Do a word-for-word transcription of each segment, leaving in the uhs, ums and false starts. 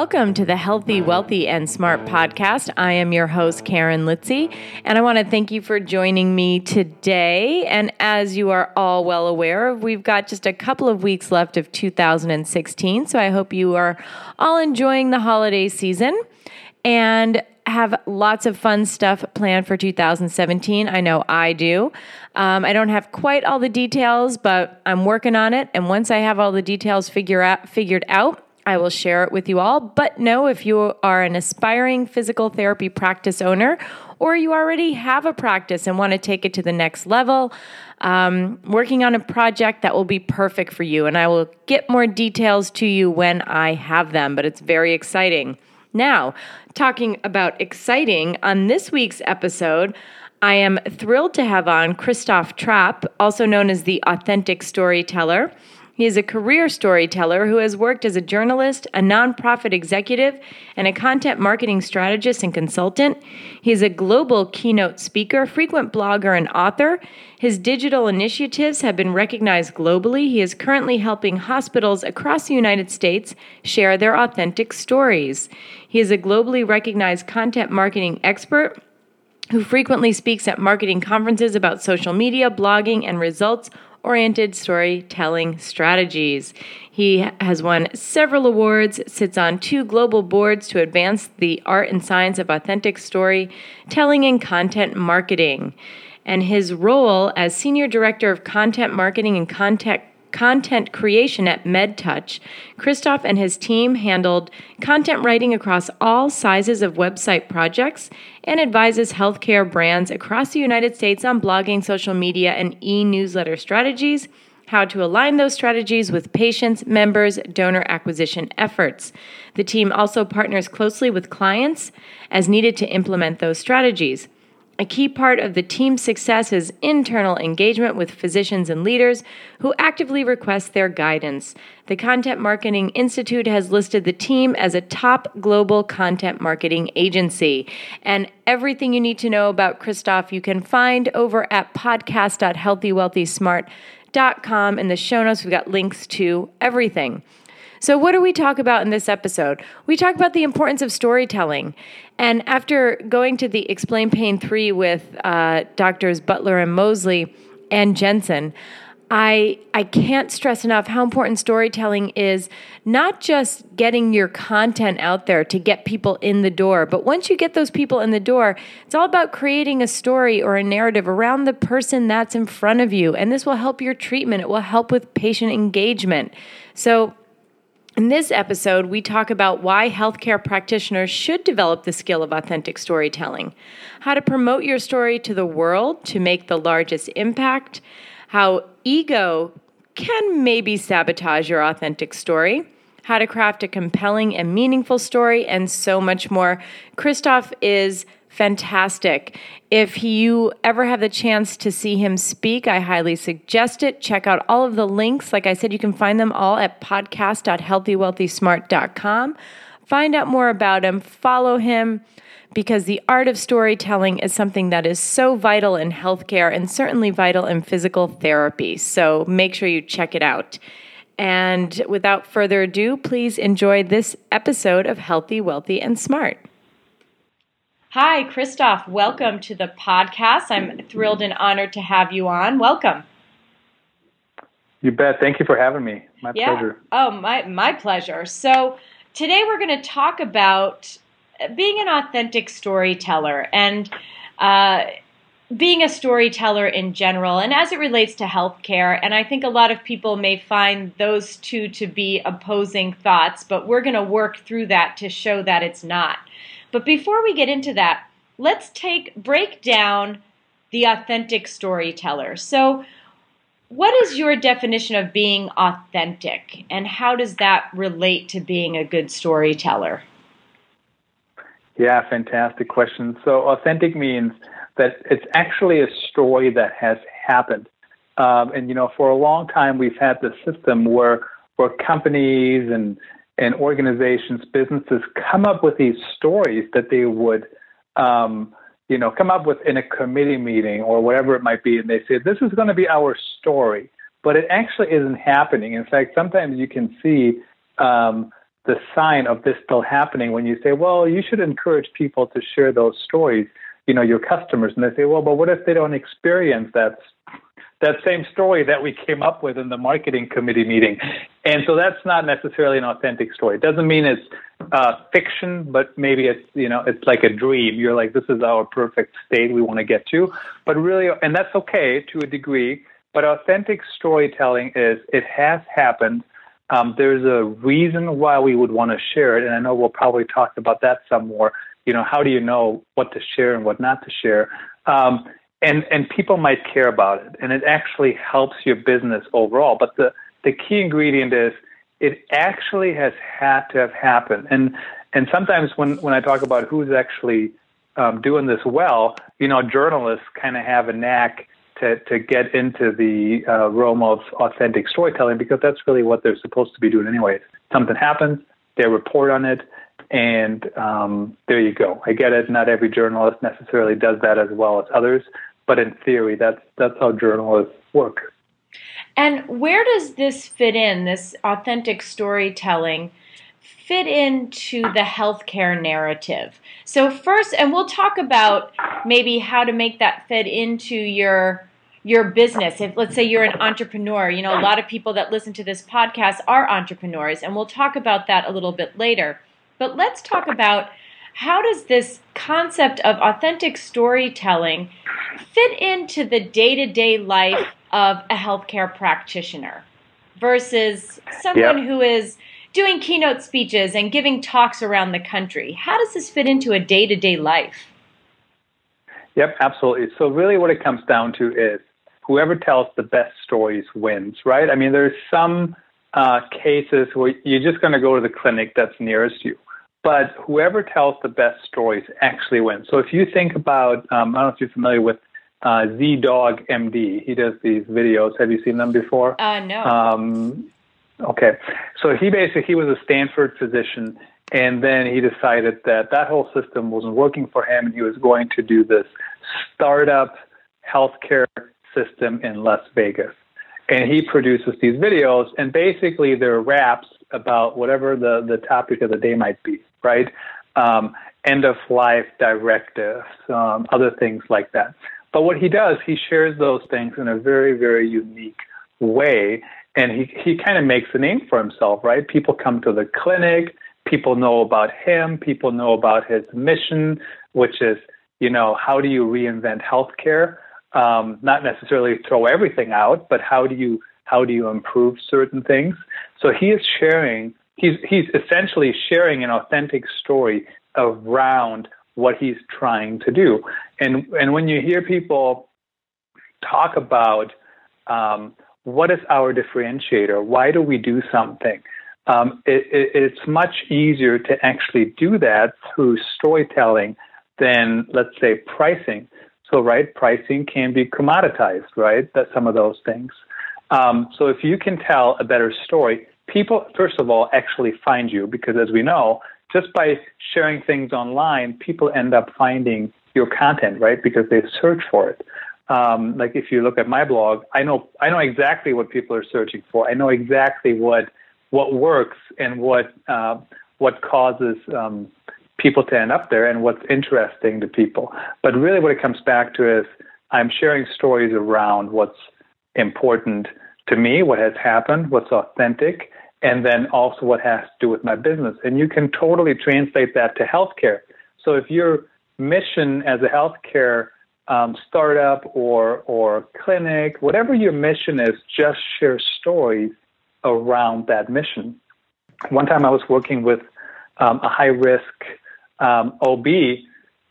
Welcome to the Healthy, Wealthy, and Smart Podcast. I am your host, Karen Litzy, and I want to thank you for joining me today. And as you are all well aware, we've got just a couple of weeks left of two thousand sixteen, so I hope you are all enjoying the holiday season and have lots of fun stuff planned for two thousand seventeen. I know I do. Um, I don't have quite all the details, but I'm working on it, and once I have all the details figure out, figured out, I will share it with you all. But know if you are an aspiring physical therapy practice owner or you already have a practice and want to take it to the next level, um, working on a project that will be perfect for you. And I will get more details to you when I have them, but it's very exciting. Now, talking about exciting, on this week's episode, I am thrilled to have on Christoph Trappe, also known as the Authentic Storyteller. He is a career storyteller who has worked as a journalist, a nonprofit executive, and a content marketing strategist and consultant. He is a global keynote speaker, frequent blogger, and author. His digital initiatives have been recognized globally. He is currently helping hospitals across the United States share their authentic stories. He is a globally recognized content marketing expert who frequently speaks at marketing conferences about social media, blogging, and results oriented storytelling strategies. He has won several awards, sits on two global boards to advance the art and science of authentic storytelling and content marketing. And his role as Senior Director of Content Marketing and Content Content creation at MedTouch, Christoph and his team handled content writing across all sizes of website projects and advises healthcare brands across the United States on blogging, social media, and e-newsletter strategies, how to align those strategies with patients, members, donor acquisition efforts. The team also partners closely with clients as needed to implement those strategies. A key part of the team's success is internal engagement with physicians and leaders who actively request their guidance. The Content Marketing Institute has listed the team as a top global content marketing agency. And everything you need to know about Christoph you can find over at podcast dot healthy wealthy smart dot com. In the show notes, we've got links to everything. So what do we talk about in this episode? We talk about the importance of storytelling. And after going to the Explain Pain three with uh, Doctors Butler and Mosley and Jensen, I I can't stress enough how important storytelling is, not just getting your content out there to get people in the door, but once you get those people in the door, it's all about creating a story or a narrative around the person that's in front of you. And this will help your treatment. It will help with patient engagement. So in this episode, we talk about why healthcare practitioners should develop the skill of authentic storytelling, how to promote your story to the world to make the largest impact, how ego can maybe sabotage your authentic story, how to craft a compelling and meaningful story, and so much more. Christoph is fantastic. If you ever have the chance to see him speak, I highly suggest it. Check out all of the links. Like I said, you can find them all at podcast dot healthy wealthy smart dot com. Find out more about him, follow him, because the art of storytelling is something that is so vital in healthcare and certainly vital in physical therapy. So make sure you check it out. And without further ado, please enjoy this episode of Healthy, Wealthy, and Smart. Hi, Christoph. Welcome to the podcast. I'm thrilled and honored to have you on. Welcome. You bet. Thank you for having me. My yeah. pleasure. Oh, my, my pleasure. So today we're going to talk about being an authentic storyteller and uh, being a storyteller in general and as it relates to healthcare. And I think a lot of people may find those two to be opposing thoughts, but we're going to work through that to show that it's not. But before we get into that, let's take break down the authentic storyteller. So what is your definition of being authentic, and how does that relate to being a good storyteller? Yeah, fantastic question. So authentic means that it's actually a story that has happened. Um, and, you know, for a long time, we've had this system where, where companies and and organizations, businesses come up with these stories that they would, um, you know, come up with in a committee meeting or whatever it might be. And they say, this is going to be our story, but it actually isn't happening. In fact, sometimes you can see um, the sign of this still happening when you say, well, you should encourage people to share those stories, you know, your customers. And they say, well, but what if they don't experience that, that same story that we came up with in the marketing committee meeting? And so that's not necessarily an authentic story. It doesn't mean it's uh, fiction, but maybe it's, you know, it's like a dream. You're like, this is our perfect state we want to get to. But really, and that's okay to a degree, but authentic storytelling is, it has happened. Um, there's a reason why we would want to share it, and I know we'll probably talk about that some more. You know, how do you know what to share and what not to share? Um, and and people might care about it, and it actually helps your business overall. But the, the key ingredient is it actually has had to have happened. And and sometimes when, when I talk about who's actually um, doing this well, you know, journalists kind of have a knack To, to get into the uh, realm of authentic storytelling, because that's really what they're supposed to be doing anyway. Something happens, they report on it, and um, there you go. I get it. Not every journalist necessarily does that as well as others, but in theory, that's that's how journalists work. And where does this fit in, this authentic storytelling, fit into the healthcare narrative? So first, and we'll talk about maybe how to make that fit into your your business. If, let's say, you're an entrepreneur, you know, a lot of people that listen to this podcast are entrepreneurs, and we'll talk about that a little bit later. But let's talk about, how does this concept of authentic storytelling fit into the day-to-day life of a healthcare practitioner versus someone yep. who is doing keynote speeches and giving talks around the country? How does this fit into a day-to-day life? Yep, absolutely. So really what it comes down to is whoever tells the best stories wins, right? I mean, there's some uh, cases where you're just going to go to the clinic that's nearest you, but whoever tells the best stories actually wins. So if you think about, um, I don't know if you're familiar with uh, ZDoggMD. He does these videos. Have you seen them before? Uh, no. Um, okay. So he basically, he was a Stanford physician, and then he decided that that whole system wasn't working for him, and he was going to do this startup healthcare system in Las Vegas. And he produces these videos, and basically they're raps about whatever the, the topic of the day might be, right? Um, end-of-life directives, um, other things like that. But what he does, he shares those things in a very, very unique way, and he, he kind of makes a name for himself, right? People come to the clinic. People know about him. People know about his mission, which is, you know, how do you reinvent healthcare? Um, not necessarily throw everything out, but how do you how do you improve certain things? So he is sharing. He's he's essentially sharing an authentic story around what he's trying to do. And and when you hear people talk about um, what is our differentiator, why do we do something? Um, it, it, it's much easier to actually do that through storytelling than, let's say, pricing. So, right, pricing can be commoditized, right? That some of those things. Um, so, if you can tell a better story, people, first of all, actually find you, because as we know, just by sharing things online, people end up finding your content, right? Because they search for it. Um, like if you look at my blog, I know I know exactly what people are searching for. I know exactly what what works and what uh, what causes um, people to end up there and what's interesting to people. But really what it comes back to is I'm sharing stories around what's important to me, what has happened, what's authentic, and then also what has to do with my business. And you can totally translate that to healthcare. So if your mission as a healthcare um, startup or or clinic, whatever your mission is, just share stories around that mission. One time I was working with um, a high-risk um, O B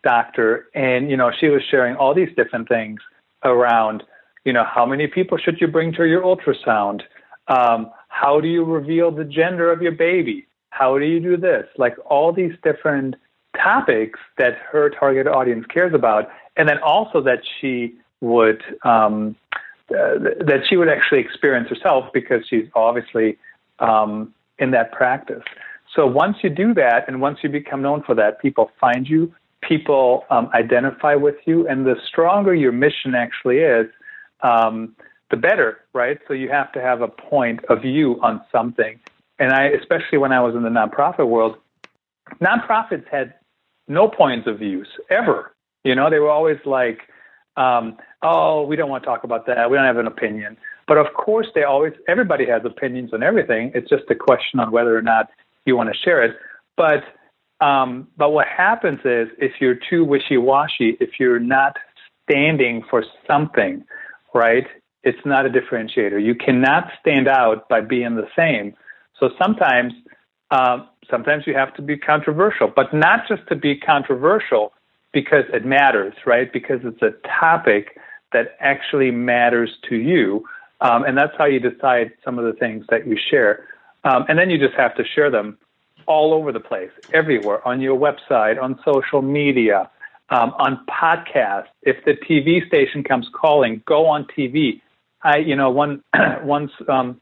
doctor, and, you know, she was sharing all these different things around, you know, how many people should you bring to your ultrasound? Um, how do you reveal the gender of your baby? How do you do this? Like all these different topics that her target audience cares about, and then also that she would um, Uh, that she would actually experience herself, because she's obviously um, in that practice. So once you do that, and once you become known for that, people find you, people um, identify with you, and the stronger your mission actually is, um, the better, right? So you have to have a point of view on something. And I, especially when I was in the nonprofit world, nonprofits had no points of views ever. You know, they were always like, um, oh, we don't want to talk about that. We don't have an opinion. But of course, they always, everybody has opinions on everything. It's just a question on whether or not you want to share it. But um, but what happens is if you're too wishy-washy, if you're not standing for something, right, it's not a differentiator. You cannot stand out by being the same. So sometimes, uh, sometimes you have to be controversial, but not just to be controversial because it matters, right? Because it's a topic that actually matters to you. Um, and that's how you decide some of the things that you share. Um, and then you just have to share them all over the place, everywhere, on your website, on social media, um, on podcasts. If the T V station comes calling, go on T V. I, you know, one, one um,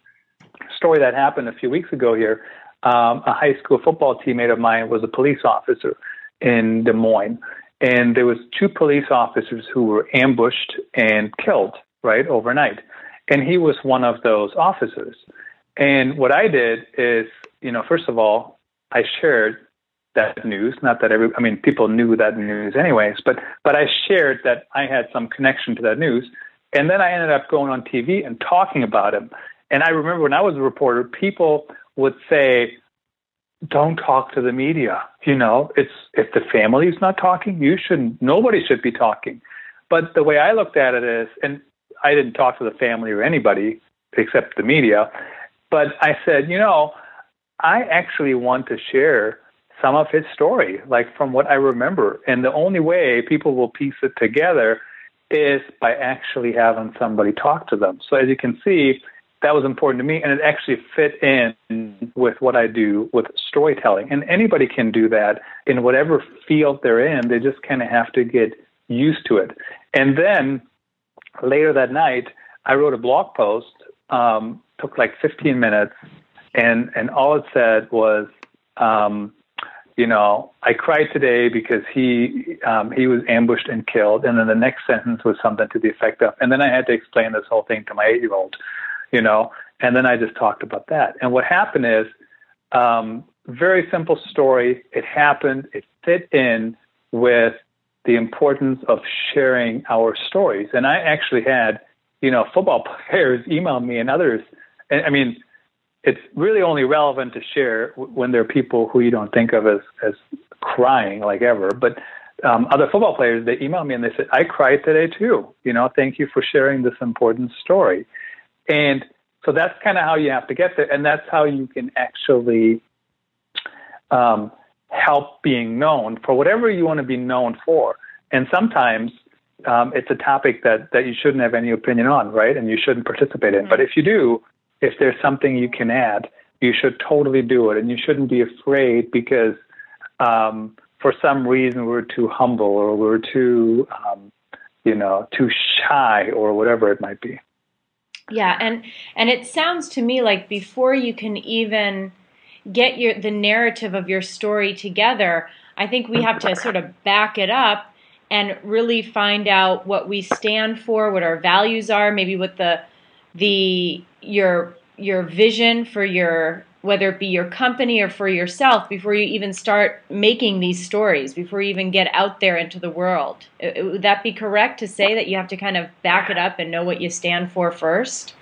story that happened a few weeks ago here, um, a high school football teammate of mine was a police officer in Des Moines. And there was two police officers who were ambushed and killed, right, overnight. And he was one of those officers. And what I did is, you know, first of all, I shared that news, not that every, I mean, people knew that news anyways, but, but I shared that I had some connection to that news. And then I ended up going on T V and talking about him. And I remember when I was a reporter, people would say, don't talk to the media. You know, it's, if the family is not talking, you shouldn't, nobody should be talking. But the way I looked at it is, and I didn't talk to the family or anybody except the media, but I said, you know, I actually want to share some of his story, like from what I remember. And the only way people will piece it together is by actually having somebody talk to them. So as you can see, that was important to me, and it actually fit in with what I do with storytelling. And anybody can do that in whatever field they're in. They just kind of have to get used to it. And then later that night, I wrote a blog post, um, took like fifteen minutes, and, and all it said was, um, you know, I cried today because he um, he was ambushed and killed. And then the next sentence was something to the effect of, and then I had to explain this whole thing to my eight-year-old. You know, and then I just talked about that. And what happened is, um, very simple story. It happened. It fit in with the importance of sharing our stories. And I actually had, you know, football players email me and others. And I mean, it's really only relevant to share when there are people who you don't think of as, as crying like ever. But um, other football players, they emailed me and they said, I cried today too. You know, thank you for sharing this important story. And so that's kind of how you have to get there. And that's how you can actually um, help being known for whatever you want to be known for. And sometimes um, it's a topic that, that you shouldn't have any opinion on, right? And you shouldn't participate in. Mm-hmm. But if you do, if there's something you can add, you should totally do it. And you shouldn't be afraid because um, for some reason we're too humble or we're too, um, you know, too shy or whatever it might be. Yeah, and and it sounds to me like before you can even get your the narrative of your story together, I think we have to sort of back it up and really find out what we stand for, what our values are, maybe what the the your your vision for your, whether it be your company or for yourself, before you even start making these stories, before you even get out there into the world. Would that be correct to say that you have to kind of back it up and know what you stand for first?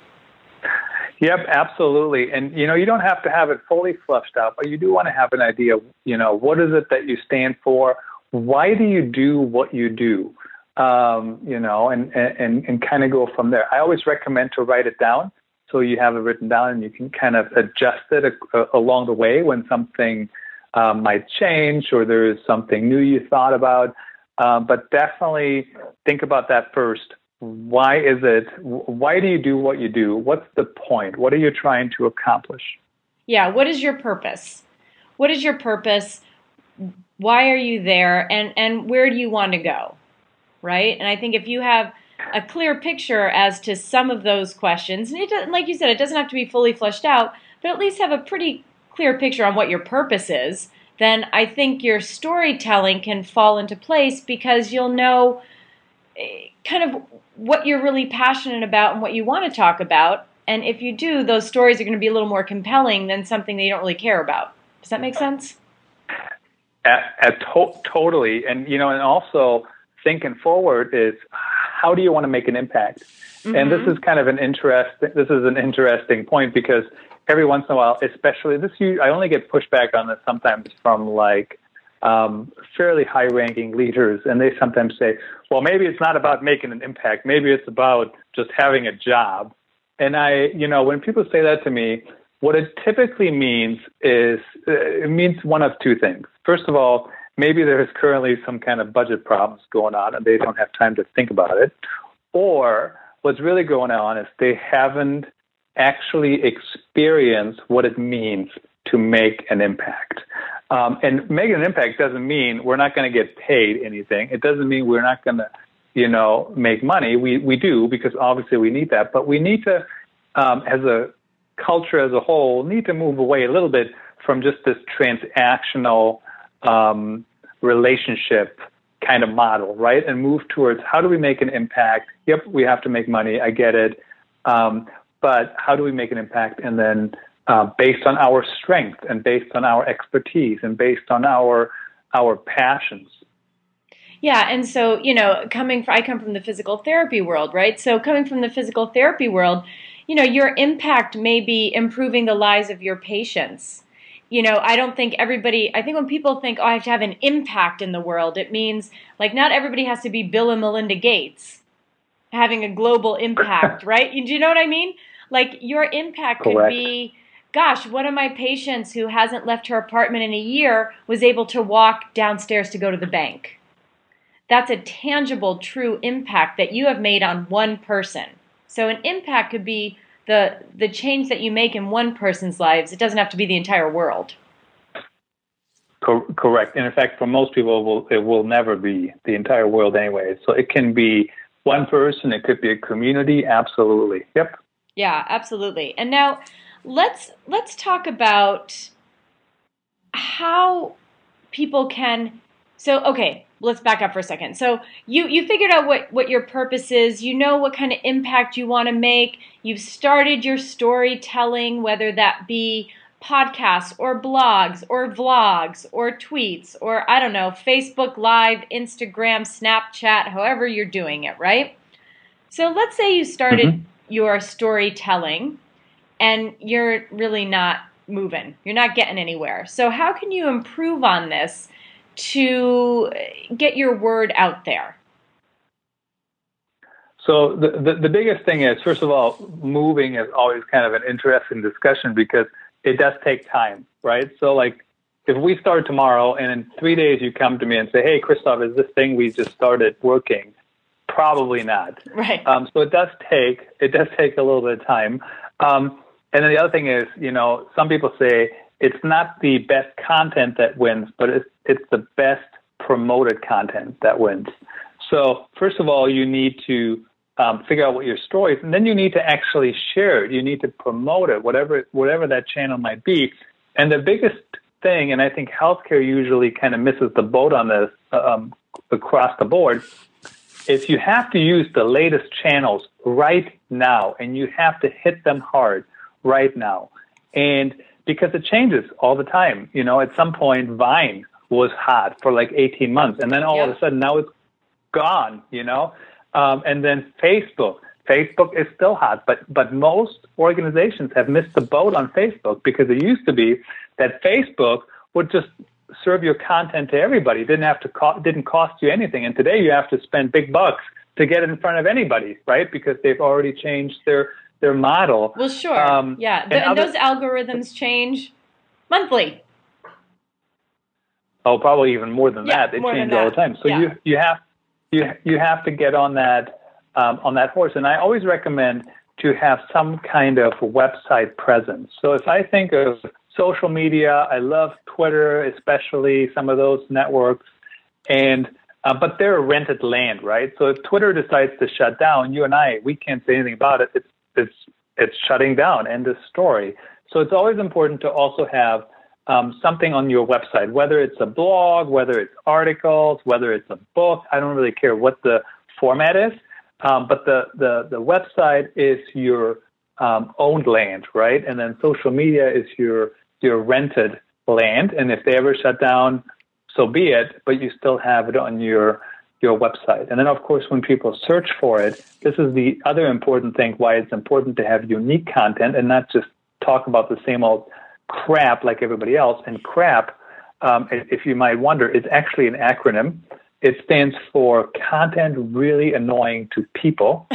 Yep, absolutely. And, you know, you don't have to have it fully fleshed out, but you do want to have an idea, you know, what is it that you stand for? Why do you do what you do? Um, you know, and, and, and kind of go from there. I always recommend to write it down. So you have it written down and you can kind of adjust it a, a, along the way when something uh, might change or there is something new you thought about. Uh, but definitely think about that first. Why is it, why do you do what you do? What's the point? What are you trying to accomplish? Yeah. What is your purpose? What is your purpose? Why are you there? And, and where do you want to go? Right. And I think if you have a clear picture as to some of those questions, and it doesn't, like you said, it doesn't have to be fully fleshed out, but at least have a pretty clear picture on what your purpose is, then I think your storytelling can fall into place because you'll know kind of what you're really passionate about and what you want to talk about, And if you do, those stories are going to be a little more compelling than something that you don't really care about. Does that make sense? At, at to- totally. And, you know, and also thinking forward is how do you want to make an impact? Mm-hmm. And this is kind of an interesting, this is an interesting point because every once in a while, especially this, I only get pushback on this sometimes from like um, fairly high ranking leaders. And they sometimes say, well, maybe it's not about making an impact. Maybe it's about just having a job. And I, you know, when people say that to me, what it typically means is uh, it means one of two things. First of all, maybe there's currently some kind of budget problems going on and they don't have time to think about it. Or what's really going on is they haven't actually experienced what it means to make an impact. Um, and making an impact doesn't mean we're not going to get paid anything. It doesn't mean we're not going to, you know, make money. We we do, because obviously we need that. But we need to, um, as a culture as a whole, need to move away a little bit from just this transactional um, relationship kind of model, right? And move towards how do we make an impact? Yep, we have to make money. I get it. Um, but how do we make an impact? And then uh, based on our strength and based on our expertise and based on our our passions. Yeah. And so, you know, coming from, I come from the physical therapy world, right? So coming from the physical therapy world, you know, your impact may be improving the lives of your patients. You know, I don't think everybody, I think when people think, oh, I have to have an impact in the world, it means like not everybody has to be Bill and Melinda Gates having a global impact, right? Do you know what I mean? Like your impact could Correct. be, gosh, one of my patients who hasn't left her apartment in a year was able to walk downstairs to go to the bank. That's a tangible, true impact that you have made on one person. So an impact could be the the change that you make in one person's lives. It doesn't have to be the entire world. Co- correct. And in fact, for most people, it will, it will never be the entire world anyway. So it can be one person. It could be a community. Absolutely. Yep. Yeah, absolutely. And now let's let's talk about how people can... So, okay, let's back up for a second. So you, you figured out what, what your purpose is. You know what kind of impact you want to make. You've started your storytelling, whether that be podcasts or blogs or vlogs or tweets or, I don't know, Facebook Live, Instagram, Snapchat, however you're doing it, right? So let's say you started mm-hmm. your storytelling and you're really not moving. You're not getting anywhere. So how can you improve on this to get your word out there? So the, the the biggest thing is, first of all, moving is always kind of an interesting discussion because it does take time, right? So like if we start tomorrow and in three days you come to me and say, hey, Christoph, is this thing we just started working? Probably not. Right. Um, so it does take, it does take a little bit of time. Um, and then the other thing is, you know, some people say, it's not the best content that wins, but it's, it's the best promoted content that wins. So first of all, you need to um, figure out what your story is, and then you need to actually share it. You need to promote it, whatever whatever that channel might be. And the biggest thing, and I think healthcare usually kind of misses the boat on this um, across the board, is you have to use the latest channels right now, and you have to hit them hard right now. And because it changes all the time. You know, at some point, Vine was hot for like eighteen months. And then all yeah. of a sudden, now it's gone, you know. Um, and then Facebook. Facebook is still hot. But but most organizations have missed the boat on Facebook because it used to be that Facebook would just serve your content to everybody. It didn't have to co- didn't cost you anything. And today, you have to spend big bucks to get it in front of anybody, right? Because they've already changed their... their model. Well, sure. Um, yeah. The, and other, those algorithms change monthly. Oh, probably even more than yeah, that. They change all the time. So yeah. you, you have, you, you have to get on that, um, on that horse. And I always recommend to have some kind of website presence. So if I think of social media, I love Twitter, especially some of those networks, and Uh, but they're rented land, right? So if Twitter decides to shut down, you and I, we can't say anything about it. It's it's it's shutting down, end of story. So it's always important to also have um, something on your website, whether it's a blog, whether it's articles, whether it's a book. I don't really care what the format is, um, but the, the, the website is your um, owned land, right? And then social media is your your rented land. And if they ever shut down, so be it, but you still have it on your your website. And then, of course, when people search for it, this is the other important thing, why it's important to have unique content and not just talk about the same old crap like everybody else. And crap, um, if you might wonder, is actually an acronym. It stands for content really annoying to people.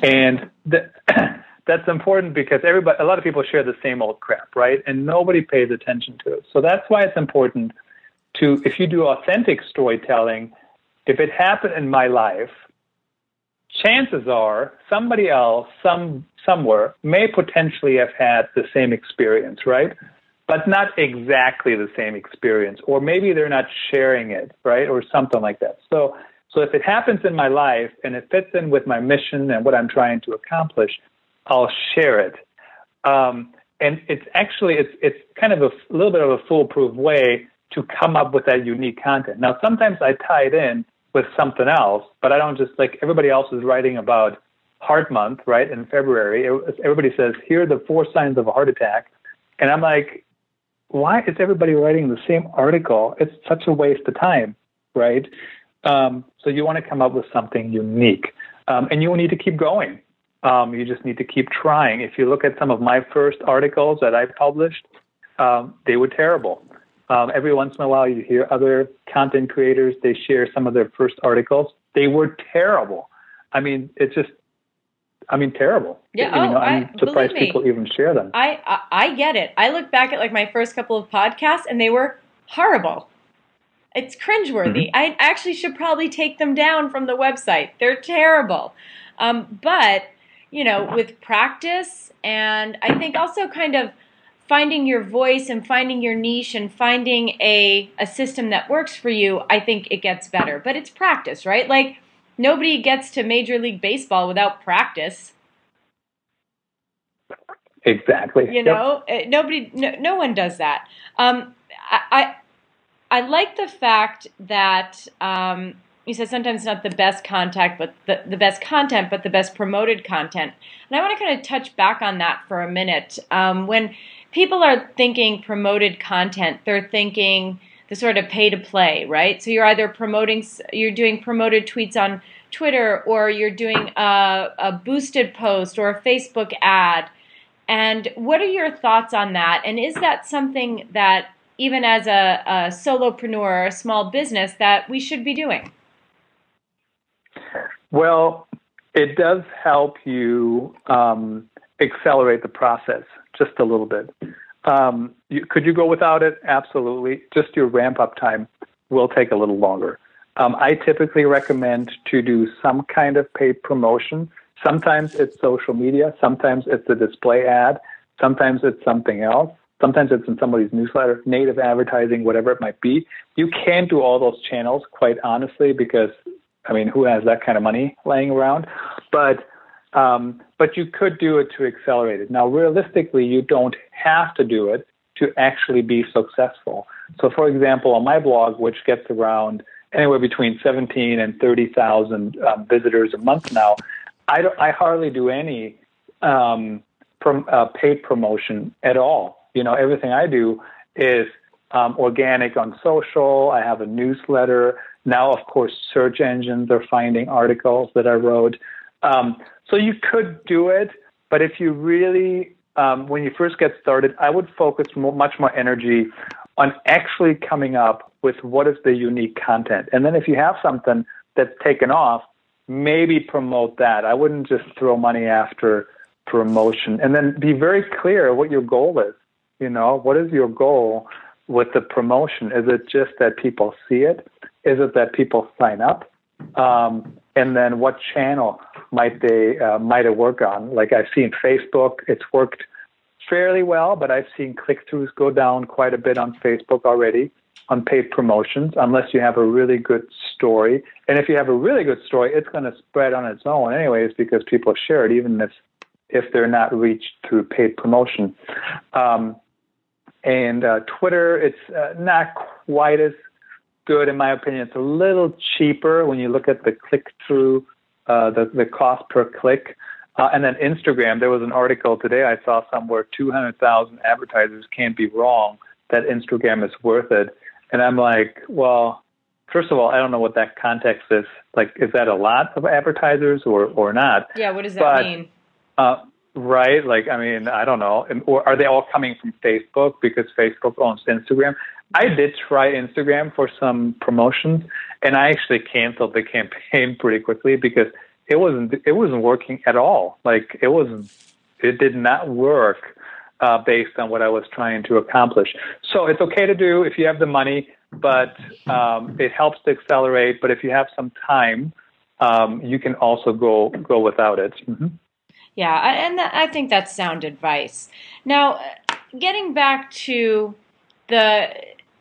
And the, that's important because everybody, a lot of people share the same old crap, right? And nobody pays attention to it. So that's why it's important to, if you do authentic storytelling, if it happened in my life, chances are somebody else, some somewhere, may potentially have had the same experience, right? But not exactly the same experience, or maybe they're not sharing it, right? Or something like that. So, so if it happens in my life and it fits in with my mission and what I'm trying to accomplish, I'll share it. Um, and it's actually it's it's kind of a, a little bit of a foolproof way to come up with that unique content. Now, sometimes I tie it in with something else, but I don't just, like everybody else is writing about heart month, right, in February. Everybody says, here are the four signs of a heart attack. And I'm like, why is everybody writing the same article? It's such a waste of time, right? Um, so you want to come up with something unique. Um, and you will need to keep going. Um, you just need to keep trying. If you look at some of my first articles that I published, um, they were terrible. Um, every once in a while, you hear other content creators, they share some of their first articles. They were terrible. I mean, it's just, I mean, terrible. Yeah, you oh, know, I'm I, surprised me, people even share them. I, I I get it. I look back at like my first couple of podcasts, and they were horrible. It's cringeworthy. Mm-hmm. I actually should probably take them down from the website. They're terrible. Um, but, you know, with practice, and I think also kind of finding your voice and finding your niche and finding a, a system that works for you, I think it gets better. But it's practice, right? Like nobody gets to Major League Baseball without practice. Exactly. You know, yep. nobody, no, no one does that. Um, I, I, I like the fact that um, you said sometimes not the best contact, but the, the best content, but the best promoted content. And I want to kind of touch back on that for a minute. Um, when people are thinking promoted content, they're thinking the sort of pay to play, right? So you're either promoting, you're doing promoted tweets on Twitter, or you're doing a, a boosted post or a Facebook ad. And what are your thoughts on that? And is that something that even as a, a solopreneur or a small business that we should be doing? Well, it does help you um, accelerate the process just a little bit. Um, you, could you go without it? Absolutely. Just your ramp up time will take a little longer. Um, I typically recommend to do some kind of paid promotion. Sometimes it's social media. Sometimes it's a display ad. Sometimes it's something else. Sometimes it's in somebody's newsletter, native advertising, whatever it might be. You can do all those channels, quite honestly, because, I mean, who has that kind of money laying around? But Um, but you could do it to accelerate it. Now, realistically, you don't have to do it to actually be successful. So, for example, on my blog, which gets around anywhere between seventeen and thirty thousand uh, visitors a month now, I, don't, I hardly do any um, prom, uh, paid promotion at all. You know, everything I do is um, organic on social. I have a newsletter. Now, of course, search engines are finding articles that I wrote. Um, so you could do it, but if you really, um, when you first get started, I would focus more, much more energy on actually coming up with what is the unique content. And then if you have something that's taken off, maybe promote that. I wouldn't just throw money after promotion, and then be very clear what your goal is. You know, what is your goal with the promotion? Is it just that people see it? Is it that people sign up? Um, and then what channel might they uh, might it work on? Like I've seen Facebook, it's worked fairly well, but I've seen click-throughs go down quite a bit on Facebook already on paid promotions, unless you have a really good story. And if you have a really good story, it's going to spread on its own anyways because people share it, even if if they're not reached through paid promotion. Um, and uh, Twitter, it's uh, not quite as good, in my opinion. It's a little cheaper when you look at the click through, uh, the, the cost per click. Uh, and then Instagram, there was an article today I saw somewhere, two hundred thousand advertisers can't be wrong that Instagram is worth it. And I'm like, well, first of all, I don't know what that context is. Like, is that a lot of advertisers or, or not? Yeah, what does that but, mean? Uh, right, like, I mean, I don't know. And, or are they all coming from Facebook because Facebook owns Instagram? I did try Instagram for some promotions, and I actually canceled the campaign pretty quickly because it wasn't it wasn't working at all. Like it wasn't it did not work uh, based on what I was trying to accomplish. So it's okay to do if you have the money, but um, it helps to accelerate. But if you have some time, um, you can also go go without it. Mm-hmm. Yeah, and I think that's sound advice. Now, getting back to the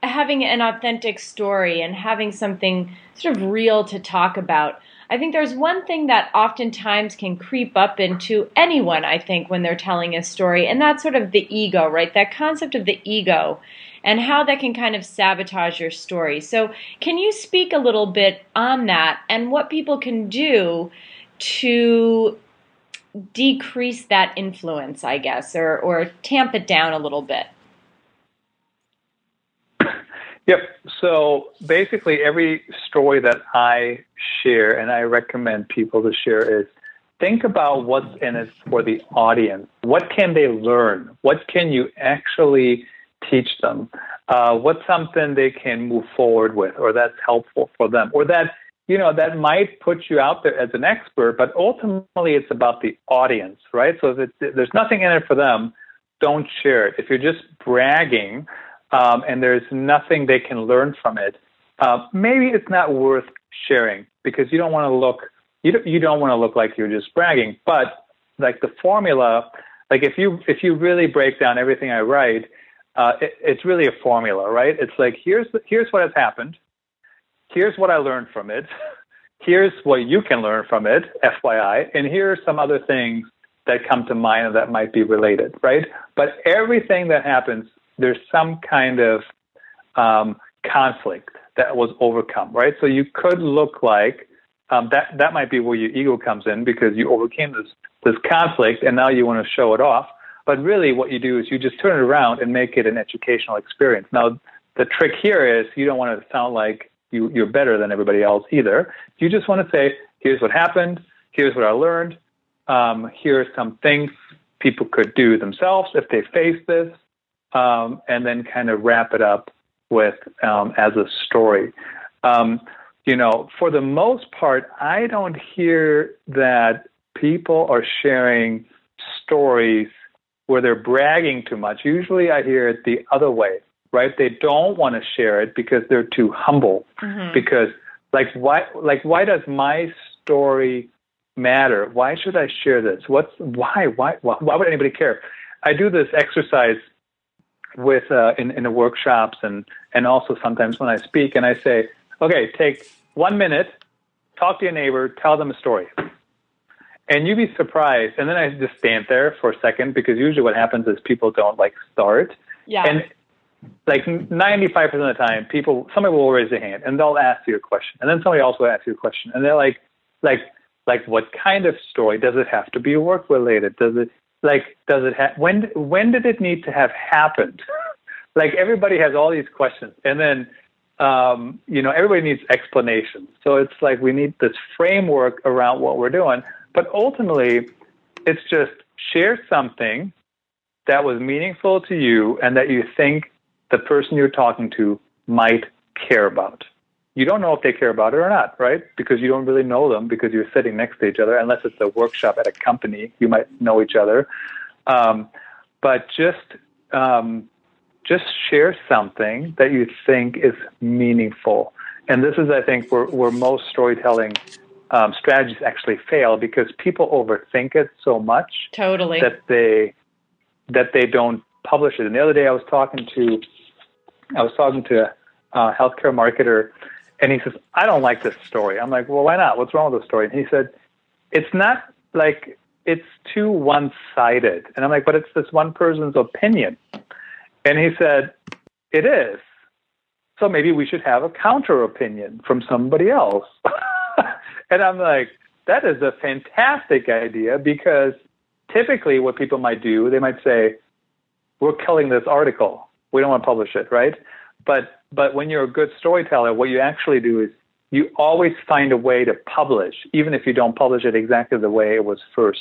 having an authentic story and having something sort of real to talk about. I think there's one thing that oftentimes can creep up into anyone, I think, when they're telling a story, and that's sort of the ego, right? That concept of the ego and how that can kind of sabotage your story. So can you speak a little bit on that and what people can do to decrease that influence, I guess, or, or tamp it down a little bit? Yep. So basically every story that I share and I recommend people to share is think about what's in it for the audience. What can they learn? What can you actually teach them? Uh, what's something they can move forward with or that's helpful for them or that, you know, that might put you out there as an expert, but ultimately it's about the audience, right? So if it, there's nothing in it for them, don't share it. If you're just bragging, Um, and there's nothing they can learn from it, uh, maybe it's not worth sharing because you don't want to look you don't, you don't want to look like you're just bragging. But like the formula, like if you if you really break down everything I write, uh, it, it's really a formula, right? It's like here's here's what has happened, here's what I learned from it, here's what you can learn from it, F Y I, and here are some other things that come to mind that might be related, right? But everything that happens, there's some kind of um, conflict that was overcome, right? So you could look like um, that. That might be where your ego comes in because you overcame this this conflict, and now you want to show it off. But really, what you do is you just turn it around and make it an educational experience. Now, the trick here is you don't want to sound like you, you're better than everybody else either. You just want to say, "Here's what happened. Here's what I learned. Um, here are some things people could do themselves if they face this." Um, and then kind of wrap it up with um, as a story. Um, you know, for the most part, I don't hear that people are sharing stories where they're bragging too much. Usually I hear it the other way, right? They don't want to share it because they're too humble. Mm-hmm. Because like why, like, why does my story matter? Why should I share this? What's, why, why, why, why would anybody care? I do this exercise with uh, in, in the workshops and, and also sometimes when I speak and I say, okay, take one minute, talk to your neighbor, tell them a story. And you'd be surprised. And then I just stand there for a second because usually what happens is people don't like start. Yeah. And like ninety-five percent of the time, people, somebody will raise their hand and they'll ask you a question. And then somebody else will ask you a question. And they're like, like, like what kind of story? Does it have to be work related? Does it, Like, does it ha- when when did it need to have happened? Like, everybody has all these questions. And then, um, you know, everybody needs explanations. So it's like we need this framework around what we're doing. But ultimately, it's just share something that was meaningful to you and that you think the person you're talking to might care about. You don't know if they care about it or not, right? Because you don't really know them because you're sitting next to each other. Unless it's a workshop at a company, you might know each other. Um, but just um, just share something that you think is meaningful. And this is, I think, where, where most storytelling um, strategies actually fail because people overthink it so much. Totally. That they that they don't publish it. And the other day, I was talking to I was talking to a healthcare marketer. And he says, I don't like this story. I'm like, well, why not? What's wrong with this story? And he said, it's not like it's too one-sided. And I'm like, but it's this one person's opinion. And he said, it is. So maybe we should have a counter opinion from somebody else. And I'm like, that is a fantastic idea, because typically what people might do, they might say, we're killing this article, we don't want to publish it, right? But but when you're a good storyteller, what you actually do is you always find a way to publish, even if you don't publish it exactly the way it was first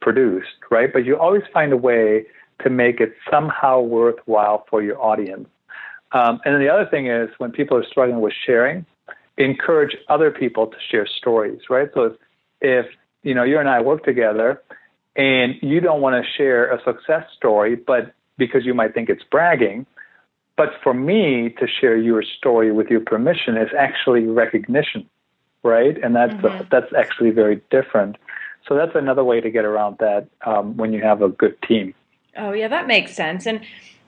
produced, right? But you always find a way to make it somehow worthwhile for your audience. Um, and then the other thing is, when people are struggling with sharing, encourage other people to share stories, right? So if, if you know, you and I work together and you don't want to share a success story, but because you might think it's bragging, but for me to share your story with your permission is actually recognition, right? And that's mm-hmm. a, that's actually very different. So that's another way to get around that um, when you have a good team. Oh, yeah, that makes sense. And,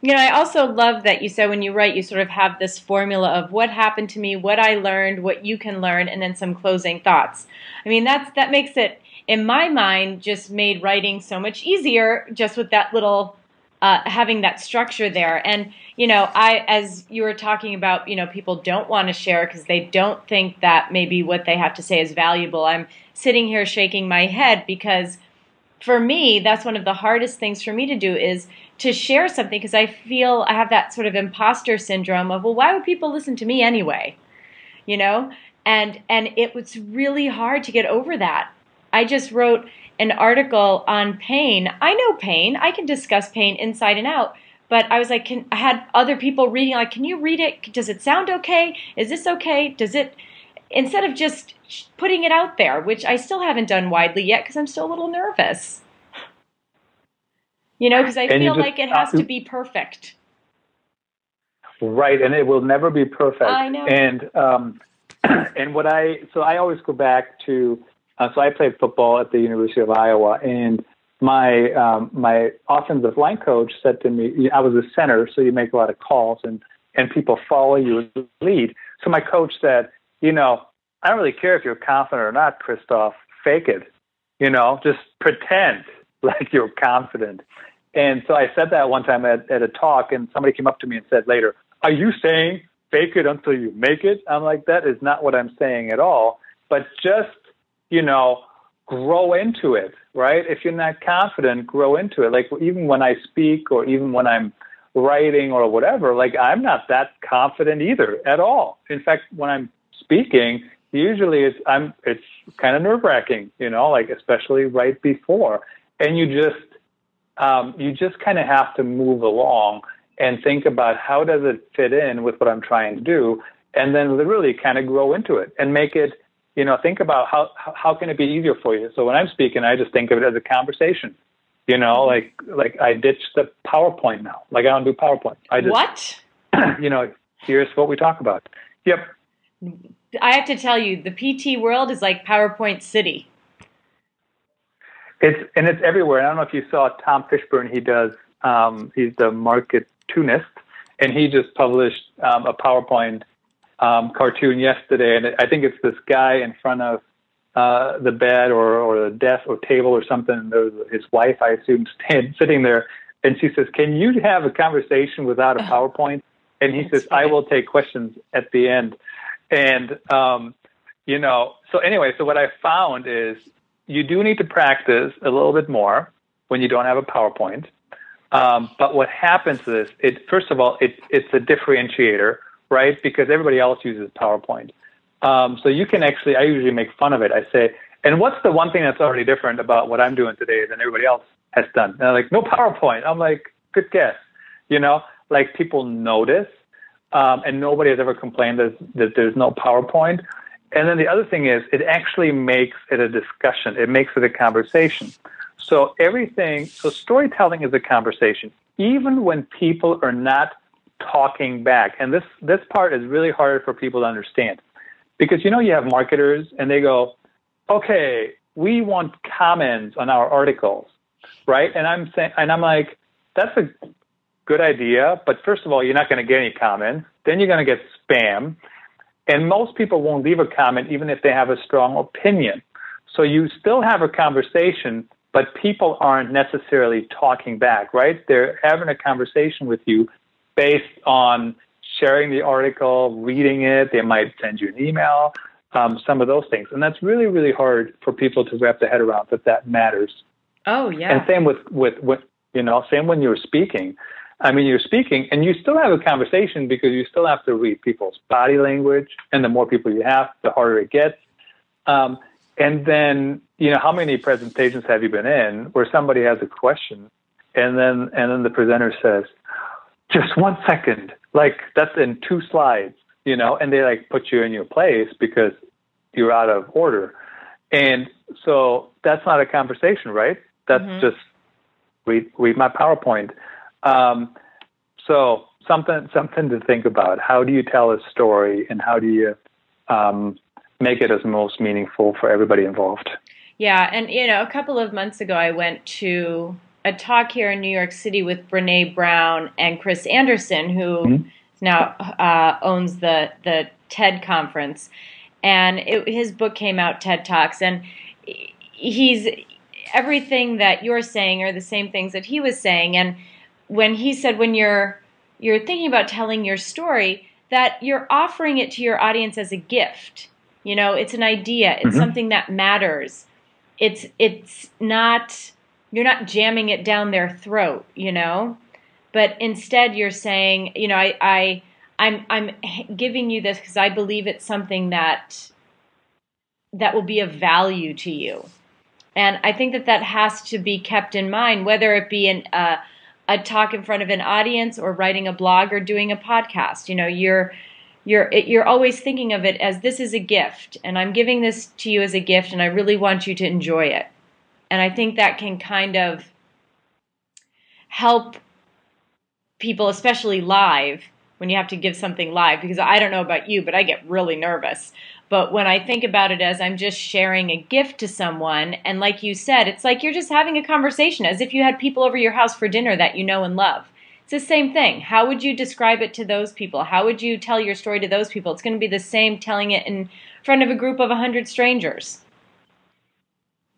you know, I also love that you said when you write, you sort of have this formula of what happened to me, what I learned, what you can learn, and then some closing thoughts. I mean, that's that makes it, in my mind, just made writing so much easier just with that little, uh, having that structure there. And, you know, I, as you were talking about, you know, people don't want to share because they don't think that maybe what they have to say is valuable. I'm sitting here shaking my head because for me, that's one of the hardest things for me to do is to share something, because I feel I have that sort of imposter syndrome of, well, why would people listen to me anyway? You know, and and it was really hard to get over that. I just wrote an article on pain. I know pain. I can discuss pain inside and out. But I was like, can, I had other people reading, like, can you read it? Does it sound okay? Is this okay? Does it, instead of just putting it out there, which I still haven't done widely yet because I'm still a little nervous. You know, because I and feel just, like it has uh, to be perfect. Right, and it will never be perfect. I know. And, um, and what I, so I always go back to, uh, so I played football at the University of Iowa, and my um, my offensive line coach said to me, I was a center, so you make a lot of calls, and, and people follow you as a lead. So my coach said, you know, I don't really care if you're confident or not, Christoph, fake it. You know, just pretend like you're confident. And so I said that one time at, at a talk, and somebody came up to me and said later, are you saying fake it until you make it? I'm like, that is not what I'm saying at all. But just, you know, grow into it, right? If you're not confident, grow into it. Like even when I speak or even when I'm writing or whatever, like I'm not that confident either at all. In fact, when I'm speaking, usually it's I'm it's kind of nerve-wracking, you know, like especially right before. And you just um, you just kind of have to move along and think about how does it fit in with what I'm trying to do, and then literally kind of grow into it and make it, you know, think about how how can it be easier for you. So when I'm speaking, I just think of it as a conversation, you know, like like I ditched the PowerPoint now. Like I don't do PowerPoint. I just what? You know, here's what we talk about. Yep. I have to tell you, the P T world is like PowerPoint City. It's and it's everywhere. I don't know if you saw Tom Fishburne. He does. Um, he's the marketunist, and he just published um, a PowerPoint um, cartoon yesterday. And I think it's this guy in front of uh, the bed or, or the desk or table or something. There's his wife, I assume, stand, sitting there, and she says, "Can you have a conversation without a PowerPoint?" And he That's says, funny. "I will take questions at the end." And, um, you know, so anyway, so what I found is you do need to practice a little bit more when you don't have a PowerPoint. Um, but what happens is, it, first of all, it, it's a differentiator, right? Because everybody else uses PowerPoint. Um, so you can actually, I usually make fun of it. I say, and what's the one thing that's already different about what I'm doing today than everybody else has done? And they're like, no PowerPoint. I'm like, good guess. You know, like people notice. Um, and nobody has ever complained that, that there's no PowerPoint. And then the other thing is, it actually makes it a discussion. It makes it a conversation. So everything, so storytelling is a conversation, even when people are not talking back. And this, this part is really hard for people to understand, because, you know, you have marketers and they go, okay, we want comments on our articles, right? And I'm saying, and I'm like, that's a good idea, but first of all, you're not going to get any comments. Then you're going to get spam. And most people won't leave a comment even if they have a strong opinion. So you still have a conversation, but people aren't necessarily talking back, right? They're having a conversation with you based on sharing the article, reading it. They might send you an email. um, some of those things. And that's really, really hard for people to wrap their head around that that matters. Oh, yeah. And same with, with, with you know, same when you're speaking. I mean, you're speaking and you still have a conversation because you still have to read people's body language. And the more people you have, the harder it gets. Um, and then, you know, how many presentations have you been in where somebody has a question and then, and then the presenter says, just one second, like that's in two slides, you know, and they like put you in your place because you're out of order. And so that's not a conversation, right? That's mm-hmm. just read, read my PowerPoint. Um, so something, something to think about. How do you tell a story and how do you, um, make it as most meaningful for everybody involved? Yeah. And, you know, a couple of months ago, I went to a talk here in New York City with Brene Brown and Chris Anderson, who mm-hmm. now, uh, owns the, the TED conference, and it, his book came out, TED Talks. And he's everything that you're saying are the same things that he was saying. And when he said, when you're, you're thinking about telling your story, that you're offering it to your audience as a gift. You know, it's an idea. It's mm-hmm. something that matters. It's it's not, you're not jamming it down their throat, you know, but instead you're saying, you know, I, I, I'm, I'm giving you this because I believe it's something that, that will be of value to you. And I think that that has to be kept in mind, whether it be in uh, a talk in front of an audience or writing a blog or doing a podcast. You know, you're, You're you're always thinking of it as this is a gift, and I'm giving this to you as a gift, and I really want you to enjoy it. And I think that can kind of help people, especially live, when you have to give something live, because I don't know about you, but I get really nervous. But when I think about it as I'm just sharing a gift to someone, and like you said, it's like you're just having a conversation as if you had people over your house for dinner that you know and love. It's the same thing. How would you describe it to those people? How would you tell your story to those people? It's going to be the same telling it in front of a group of one hundred strangers.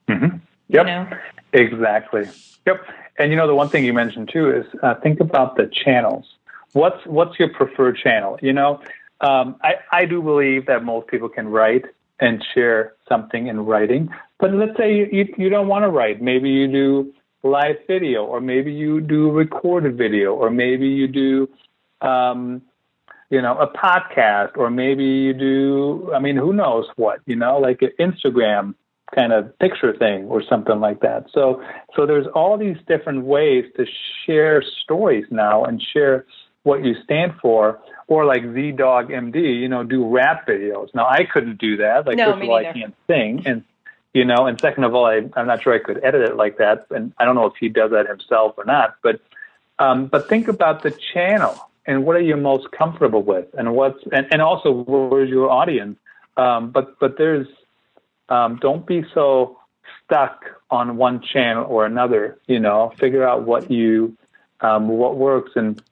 Mm-hmm. Yep, you know? Exactly. Yep. And, you know, the one thing you mentioned, too, is uh, think about the channels. What's what's your preferred channel? You know, um, I, I do believe that most people can write and share something in writing. But let's say you, you, you don't want to write. Maybe you do live video, or maybe you do recorded video, or maybe you do, um, you know, a podcast, or maybe you do, I mean, who knows what, you know, like an Instagram kind of picture thing or something like that. So, so there's all these different ways to share stories now and share what you stand for, or like ZDoggMD, you know, do rap videos. Now I couldn't do that. Like, no, first of all, I can't sing, and you know, and second of all, I, I'm not sure I could edit it like that. And I don't know if he does that himself or not. But um, but think about the channel and what are you most comfortable with, and what's and, and also where's your audience. Um, but but there's um, don't be so stuck on one channel or another. You know, figure out what you um, what works. And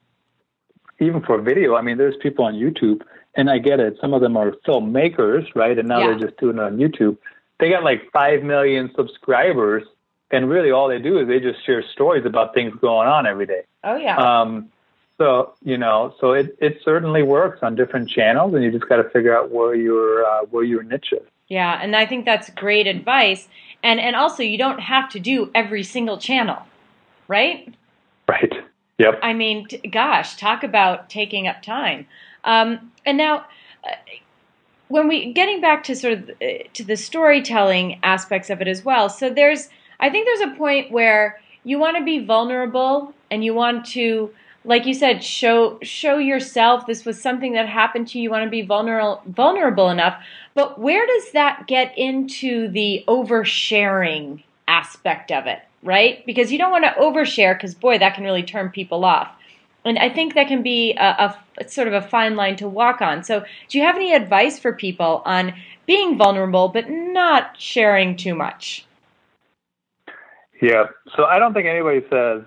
even for video, I mean, there's people on YouTube, and I get it. Some of them are filmmakers, right? And now yeah. they're just doing it on YouTube. They got like five million subscribers, and really all they do is they just share stories about things going on every day. Oh, yeah. Um, so, you know, so it, it certainly works on different channels, and you just got to figure out where your, uh, where your niche is. Yeah, and I think that's great advice. And, and also, you don't have to do every single channel, right? Right, yep. I mean, t- gosh, talk about taking up time. Um, and now... Uh, When we getting back to sort of uh, to the storytelling aspects of it as well. So there's, I think there's a point where you want to be vulnerable and you want to, like you said, show show yourself. This was something that happened to you. You want to be vulnerable vulnerable enough. But where does that get into the oversharing aspect of it, right? Because you don't want to overshare because, boy, that can really turn people off. And I think that can be a, a sort of a fine line to walk on. So do you have any advice for people on being vulnerable but not sharing too much? Yeah. So I don't think anybody says,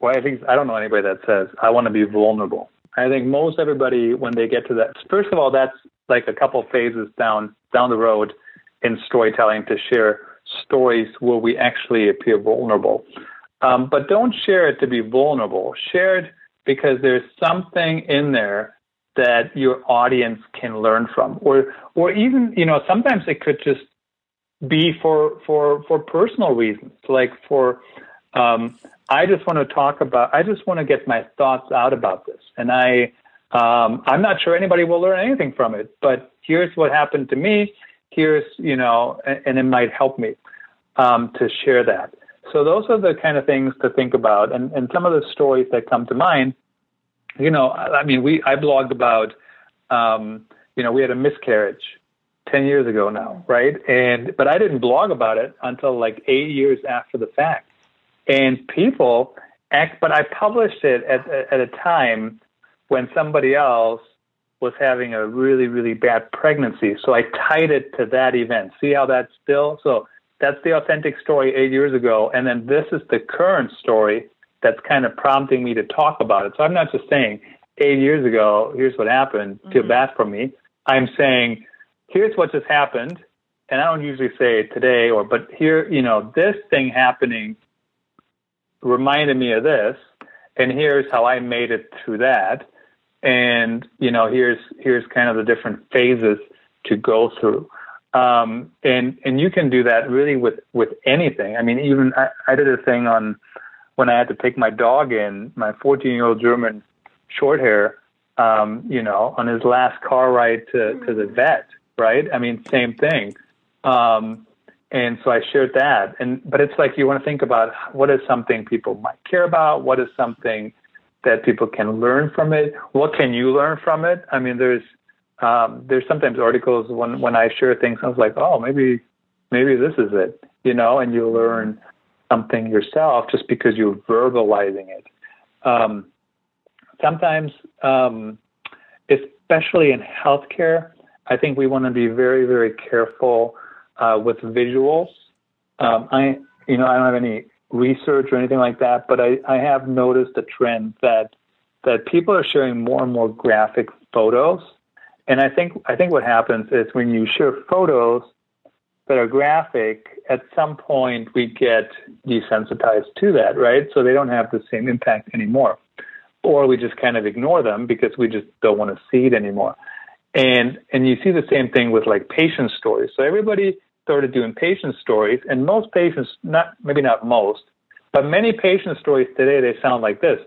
well, I think I don't know anybody that says, I want to be vulnerable. I think most everybody, when they get to that, first of all, that's like a couple phases down, down the road in storytelling to share stories where we actually appear vulnerable. Um, but don't share it to be vulnerable. Share it because there's something in there that your audience can learn from, or or even, you know, sometimes it could just be for for for personal reasons, like for um, I just want to talk about, I just want to get my thoughts out about this, and I um, I'm not sure anybody will learn anything from it, but here's what happened to me. Here's, you know, and, and it might help me um, to share that. So those are the kind of things to think about, and and some of the stories that come to mind. You know, I mean, we I blogged about, um, you know, we had a miscarriage ten years ago now, right? And but I didn't blog about it until like eight years after the fact. And people, act, but I published it at at a time when somebody else was having a really, really bad pregnancy. So I tied it to that event. See how that's still? So that's the authentic story eight years ago. And then this is the current story that's kind of prompting me to talk about it. So I'm not just saying eight years ago, here's what happened, mm-hmm. feel bad for me. I'm saying, here's what just happened. And I don't usually say today or, but here, you know, this thing happening reminded me of this. And here's how I made it through that. And, you know, here's, here's kind of the different phases to go through. Um, and, and you can do that really with, with anything. I mean, even I, I did a thing on, when I had to take my dog in, my fourteen-year-old German short hair, um, you know, on his last car ride to, to the vet, right? I mean, same thing. Um, and so I shared that. And but it's like you want to think about what is something people might care about? What is something that people can learn from it? What can you learn from it? I mean, there's um, there's sometimes articles when, when I share things, I was like, oh, maybe maybe this is it, you know, and you learn something yourself just because you're verbalizing it. Um, sometimes, um, especially in healthcare, I think we want to be very, very careful uh, with visuals. Um, I, you know, I don't have any research or anything like that, but I, I have noticed a trend that that people are sharing more and more graphic photos. And I think I think what happens is when you share photos that are graphic, at some point we get desensitized to that, right? So they don't have the same impact anymore. Or we just kind of ignore them because we just don't want to see it anymore. And and you see the same thing with like patient stories. So everybody started doing patient stories, and most patients, not maybe not most, but many patient stories today, they sound like this.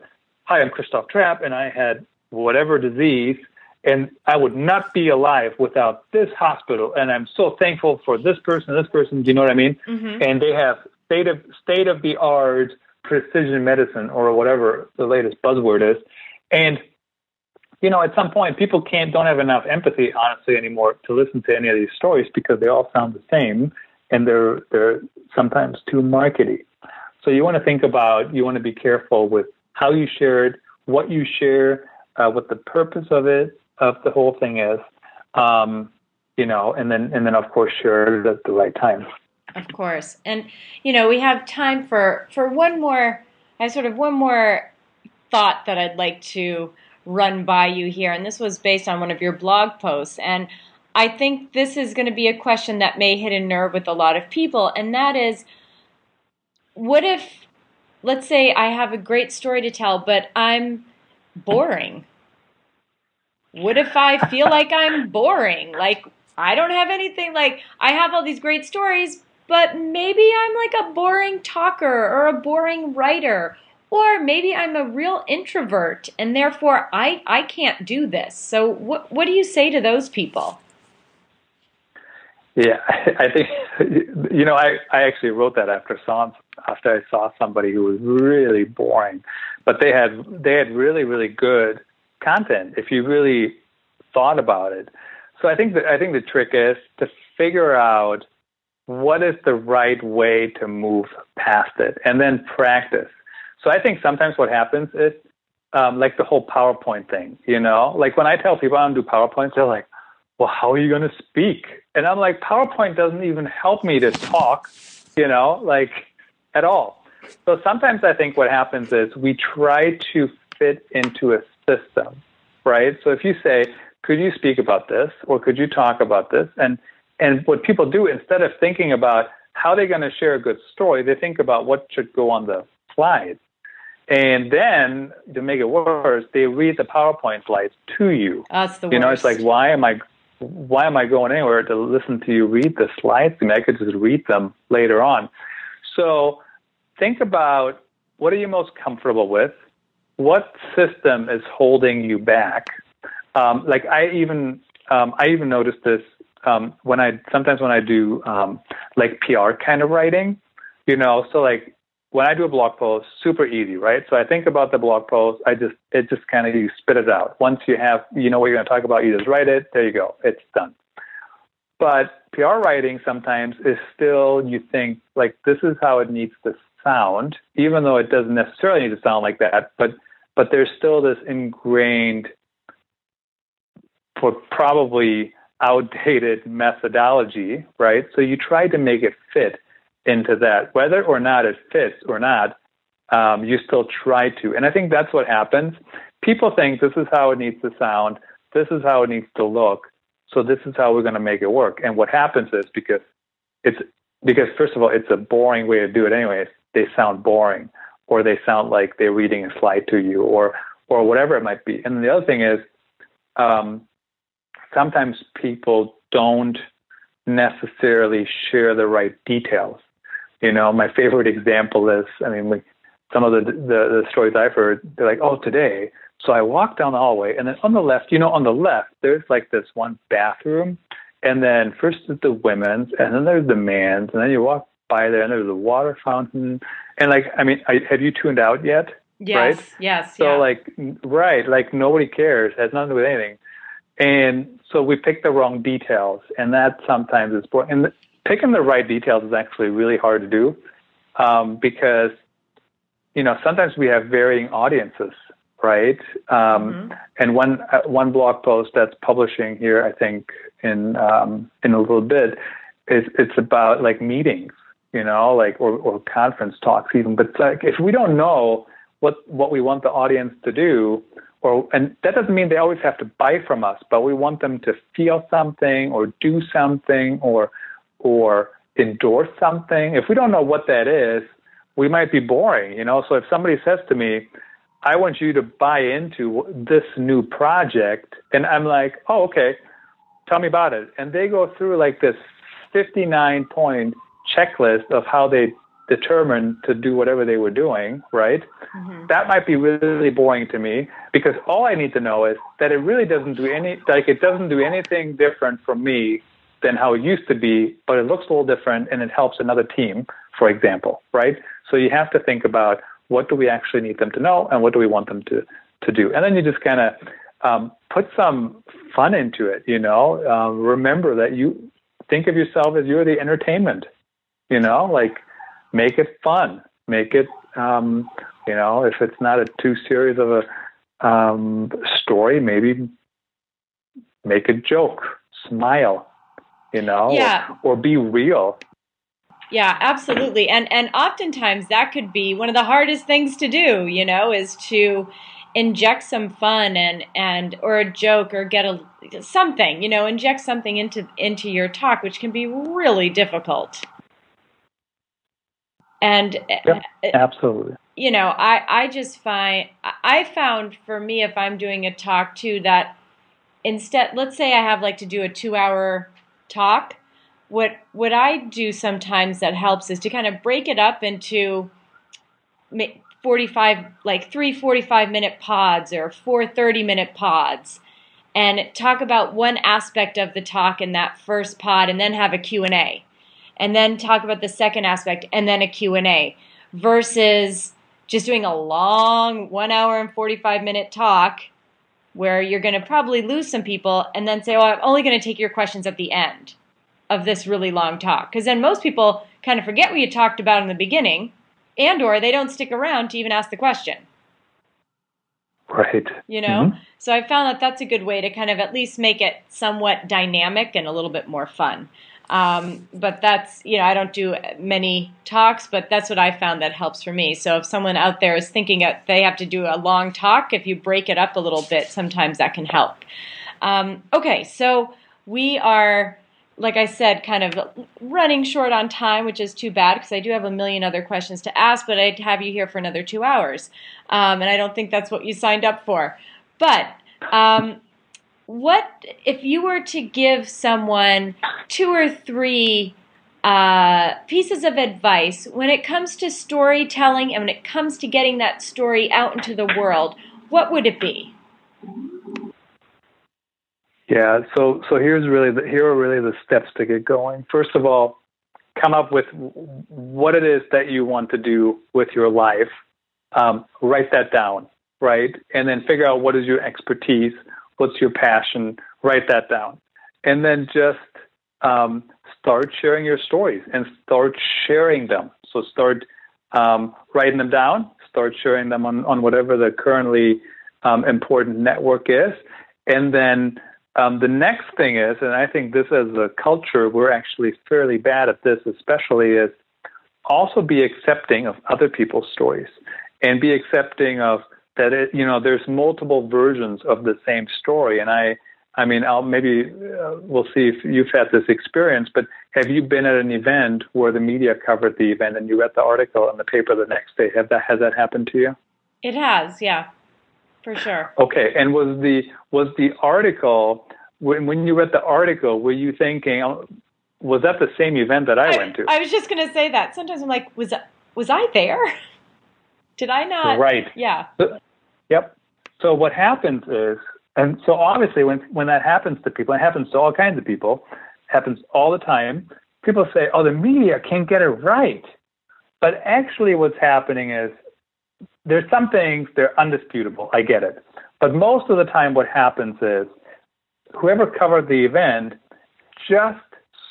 Hi, I'm Christoph Trappe, and I had whatever disease, and I would not be alive without this hospital. And I'm so thankful for this person, this person. Do you know what I mean? Mm-hmm. And they have state of state of the art precision medicine or whatever the latest buzzword is. And, you know, at some point people can't, don't have enough empathy, honestly, anymore to listen to any of these stories because they all sound the same and they're, they're sometimes too markety. So you want to think about, you want to be careful with how you share it, what you share, uh, what the purpose of it, of the whole thing is, um, you know, and then, and then of course, share it at the right time. Of course. And, you know, we have time for, for one more, I sort of one more thought that I'd like to run by you here. And this was based on one of your blog posts. And I think this is going to be a question that may hit a nerve with a lot of people. And that is, what if, let's say I have a great story to tell, but I'm boring? What if I feel like I'm boring? Like, I don't have anything, like, I have all these great stories, but maybe I'm like a boring talker or a boring writer, or maybe I'm a real introvert, and therefore I, I can't do this. So what what do you say to those people? Yeah, I think, you know, I, I actually wrote that after saw, after I saw somebody who was really boring, but they had they had really, really good content if you really thought about it. So I think that I think the trick is to figure out what is the right way to move past it and then practice. So I think sometimes what happens is um, like the whole PowerPoint thing, you know, like when I tell people I don't do PowerPoints, they're like, well, how are you going to speak? And I'm like, PowerPoint doesn't even help me to talk, you know, like at all. So sometimes I think what happens is we try to fit into a system, right? So if you say, could you speak about this, or could you talk about this? And and what people do, instead of thinking about how they're going to share a good story, they think about what should go on the slide. And then, to make it worse, they read the PowerPoint slides to you. That's the worst. You know, it's like, why am I, why am I going anywhere to listen to you read the slides? I mean, I could just read them later on. So think about, what are you most comfortable with? What system is holding you back? Um, like I even, um, I even noticed this um, when I, sometimes when I do um, like P R kind of writing, you know, so like, when I do a blog post, super easy, right? So I think about the blog post. I just, it just kind of, you spit it out. Once you have, you know what you're going to talk about, you just write it. There you go. It's done. But P R writing sometimes is still, you think like, this is how it needs to sound, even though it doesn't necessarily need to sound like that, but, but there's still this ingrained, for probably outdated methodology, right? So you try to make it fit into that, whether or not it fits or not, um, you still try to. And I think that's what happens. People think this is how it needs to sound. This is how it needs to look. So this is how we're going to make it work. And what happens is because it's, because first of all, it's a boring way to do it anyway. They sound boring, or they sound like they're reading a slide to you, or, or whatever it might be. And the other thing is, um, sometimes people don't necessarily share the right details. You know, my favorite example is, I mean, we, some of the, the the stories I've heard, they're like, oh, today, so I walked down the hallway, and then on the left, you know, on the left, there's like this one bathroom, and then first is the women's, and then there's the man's, and then you walk by there, and there's a water fountain, and like, I mean, I, have you tuned out yet? Yes, right? yes, So yeah. like, right, like nobody cares, it has nothing to do with anything. And so we pick the wrong details, and that sometimes is boring. And picking the right details is actually really hard to do um, because, you know, sometimes we have varying audiences, right? Um, mm-hmm. And one uh, one blog post that's publishing here, I think, in um, in a little bit, is it's about like meetings, you know, like or, or conference talks even. But like if we don't know what what we want the audience to do. Or, and that doesn't mean they always have to buy from us, but we want them to feel something or do something or or endorse something. If we don't know what that is, we might be boring, you know? So if somebody says to me, I want you to buy into this new project, and I'm like, oh, okay, tell me about it. And they go through like this fifty-nine point checklist of how they determined to do whatever they were doing, right? Mm-hmm. That might be really boring to me because all I need to know is that it really doesn't do any, like it doesn't do anything different for me than how it used to be, but it looks a little different and it helps another team, for example, right? So you have to think about what do we actually need them to know and what do we want them to, to do? And then you just kind of um, put some fun into it, you know? Uh, remember that you think of yourself as you're the entertainment, you know? Like, make it fun. Make it, um, you know, if it's not a too serious of a um, story, maybe make a joke, smile, you know, yeah. or, or be real. Yeah, absolutely. And and oftentimes that could be one of the hardest things to do, you know, is to inject some fun and, and or a joke or get a something, you know, inject something into into your talk, which can be really difficult. And, yep, absolutely, you know, I, I just find, I found for me, if I'm doing a talk too, that instead, let's say I have like to do a two hour talk. What, what I do sometimes that helps is to kind of break it up into forty-five, like three forty-five minute pods or four thirty minute pods and talk about one aspect of the talk in that first pod and then have a Q and A. And then talk about the second aspect, and then a Q and A, versus just doing a long one hour and forty-five minute talk where you're going to probably lose some people and then say, oh, I'm only going to take your questions at the end of this really long talk. Because then most people kind of forget what you talked about in the beginning and or they don't stick around to even ask the question. Right. You know, mm-hmm. So I found that that's a good way to kind of at least make it somewhat dynamic and a little bit more fun. Um, but that's, you know, I don't do many talks, but that's what I found that helps for me. So if someone out there is thinking that they have to do a long talk, if you break it up a little bit, sometimes that can help. Um, okay. So we are, like I said, kind of running short on time, which is too bad because I do have a million other questions to ask, but I'd have you here for another two hours. Um, and I don't think that's what you signed up for. But um, what if you were to give someone two or three uh, pieces of advice when it comes to storytelling and when it comes to getting that story out into the world, what would it be? Yeah, so so here's really the, here are really the steps to get going. First of all, come up with what it is that you want to do with your life. Um, write that down, right? And then figure out what is your expertise, what's your passion. Write that down, and then just um, start sharing your stories and start sharing them. So start um, writing them down. Start sharing them on on whatever the currently um, important network is, and then. Um, the next thing is, and I think this as a culture, we're actually fairly bad at this, especially is also be accepting of other people's stories and be accepting of that, it, you know, there's multiple versions of the same story. And I, I mean, I'll maybe uh, we'll see if you've had this experience, but have you been at an event where the media covered the event and you read the article in the paper the next day? Have that, has that happened to you? It has, yeah. For sure. Okay, and was the was the article when when you read the article? Were you thinking, was that the same event that I, I went to? I was just going to say that. Sometimes I'm like, was was I there? Did I not? Right. Yeah. So, yep. So what happens is, and so obviously when when that happens to people, it happens to all kinds of people, it happens all the time. People say, "Oh, the media can't get it right," but actually, what's happening is. There's some things, they're undisputable, I get it. But most of the time what happens is whoever covered the event just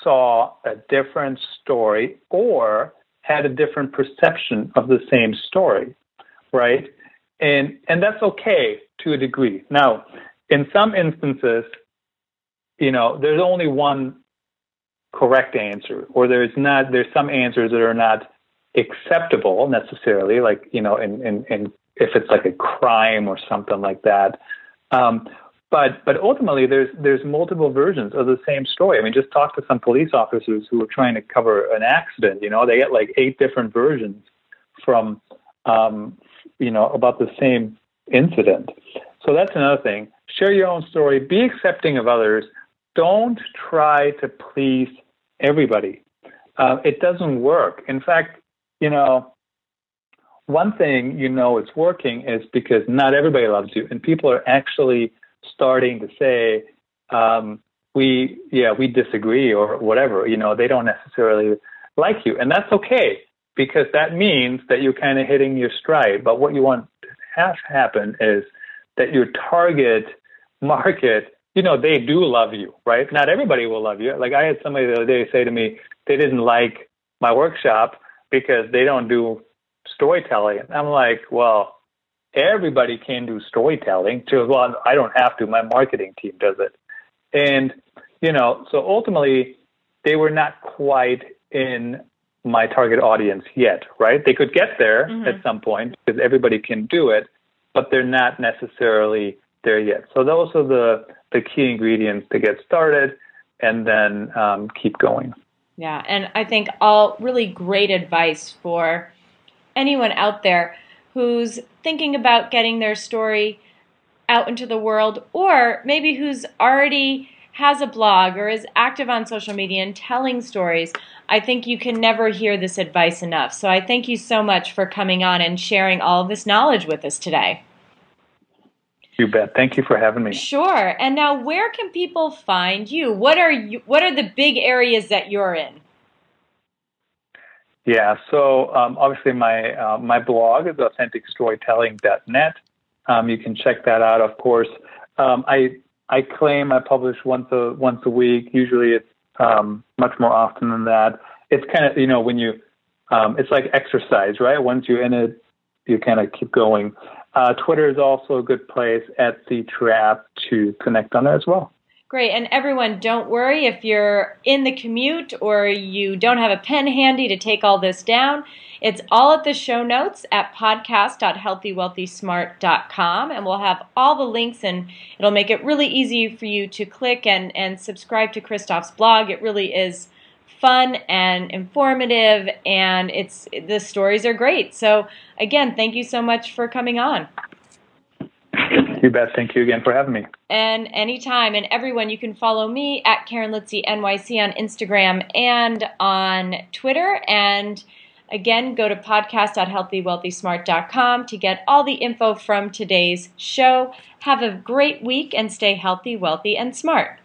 saw a different story or had a different perception of the same story, right? And and that's okay to a degree. Now, in some instances, you know, there's only one correct answer, or there's not, there's some answers that are not acceptable necessarily, like, you know, in, in, in if it's like a crime or something like that. Um, but but ultimately, there's there's multiple versions of the same story. I mean, just talk to some police officers who are trying to cover an accident. You know, they get like eight different versions from, um, you know, about the same incident. So that's another thing. Share your own story. Be accepting of others. Don't try to please everybody. Uh, it doesn't work. In fact, you know, one thing you know it's working is because not everybody loves you, and people are actually starting to say, um, "We, yeah, we disagree," or whatever. You know, they don't necessarily like you, and that's okay because that means that you're kind of hitting your stride. But what you want to have happen is that your target market, you know, they do love you, right? Not everybody will love you. Like I had somebody the other day say to me, they didn't like my workshop because they don't do storytelling. I'm like, well, everybody can do storytelling. She goes, well, I don't have to. My marketing team does it. And, you know, so ultimately, they were not quite in my target audience yet, right? They could get there mm-hmm. at some point because everybody can do it, but they're not necessarily there yet. So those are the, the key ingredients to get started and then um, keep going. Yeah, and I think all really great advice for anyone out there who's thinking about getting their story out into the world, or maybe who's already has a blog or is active on social media and telling stories. I think you can never hear this advice enough. So I thank you so much for coming on and sharing all of this knowledge with us today. You bet. Thank you for having me. Sure. And now, where can people find you? What are you? What are the big areas that you're in? Yeah. So um, obviously, my uh, my blog is authentic storytelling dot net. Um, you can check that out. Of course, um, I I claim I publish once a once a week. Usually, it's um, much more often than that. It's kind of you know when you um, it's like exercise, right? Once you're in it, you kind of keep going. Uh, Twitter is also a good place at the Trap to connect on there as well. Great. And everyone, don't worry if you're in the commute or you don't have a pen handy to take all this down. It's all at the show notes at podcast dot healthy wealthy smart dot com, and we'll have all the links, and it'll make it really easy for you to click and, and subscribe to Christoph's blog. It really is fun and informative, and it's the stories are great. So again, thank you so much for coming on. You bet. Thank you again for having me. And anytime. And everyone, you can follow me at Karen Litzy N Y C on Instagram and on Twitter. And again, go to podcast dot healthy wealthy smart dot com to get all the info from today's show. Have a great week and stay healthy, wealthy, and smart.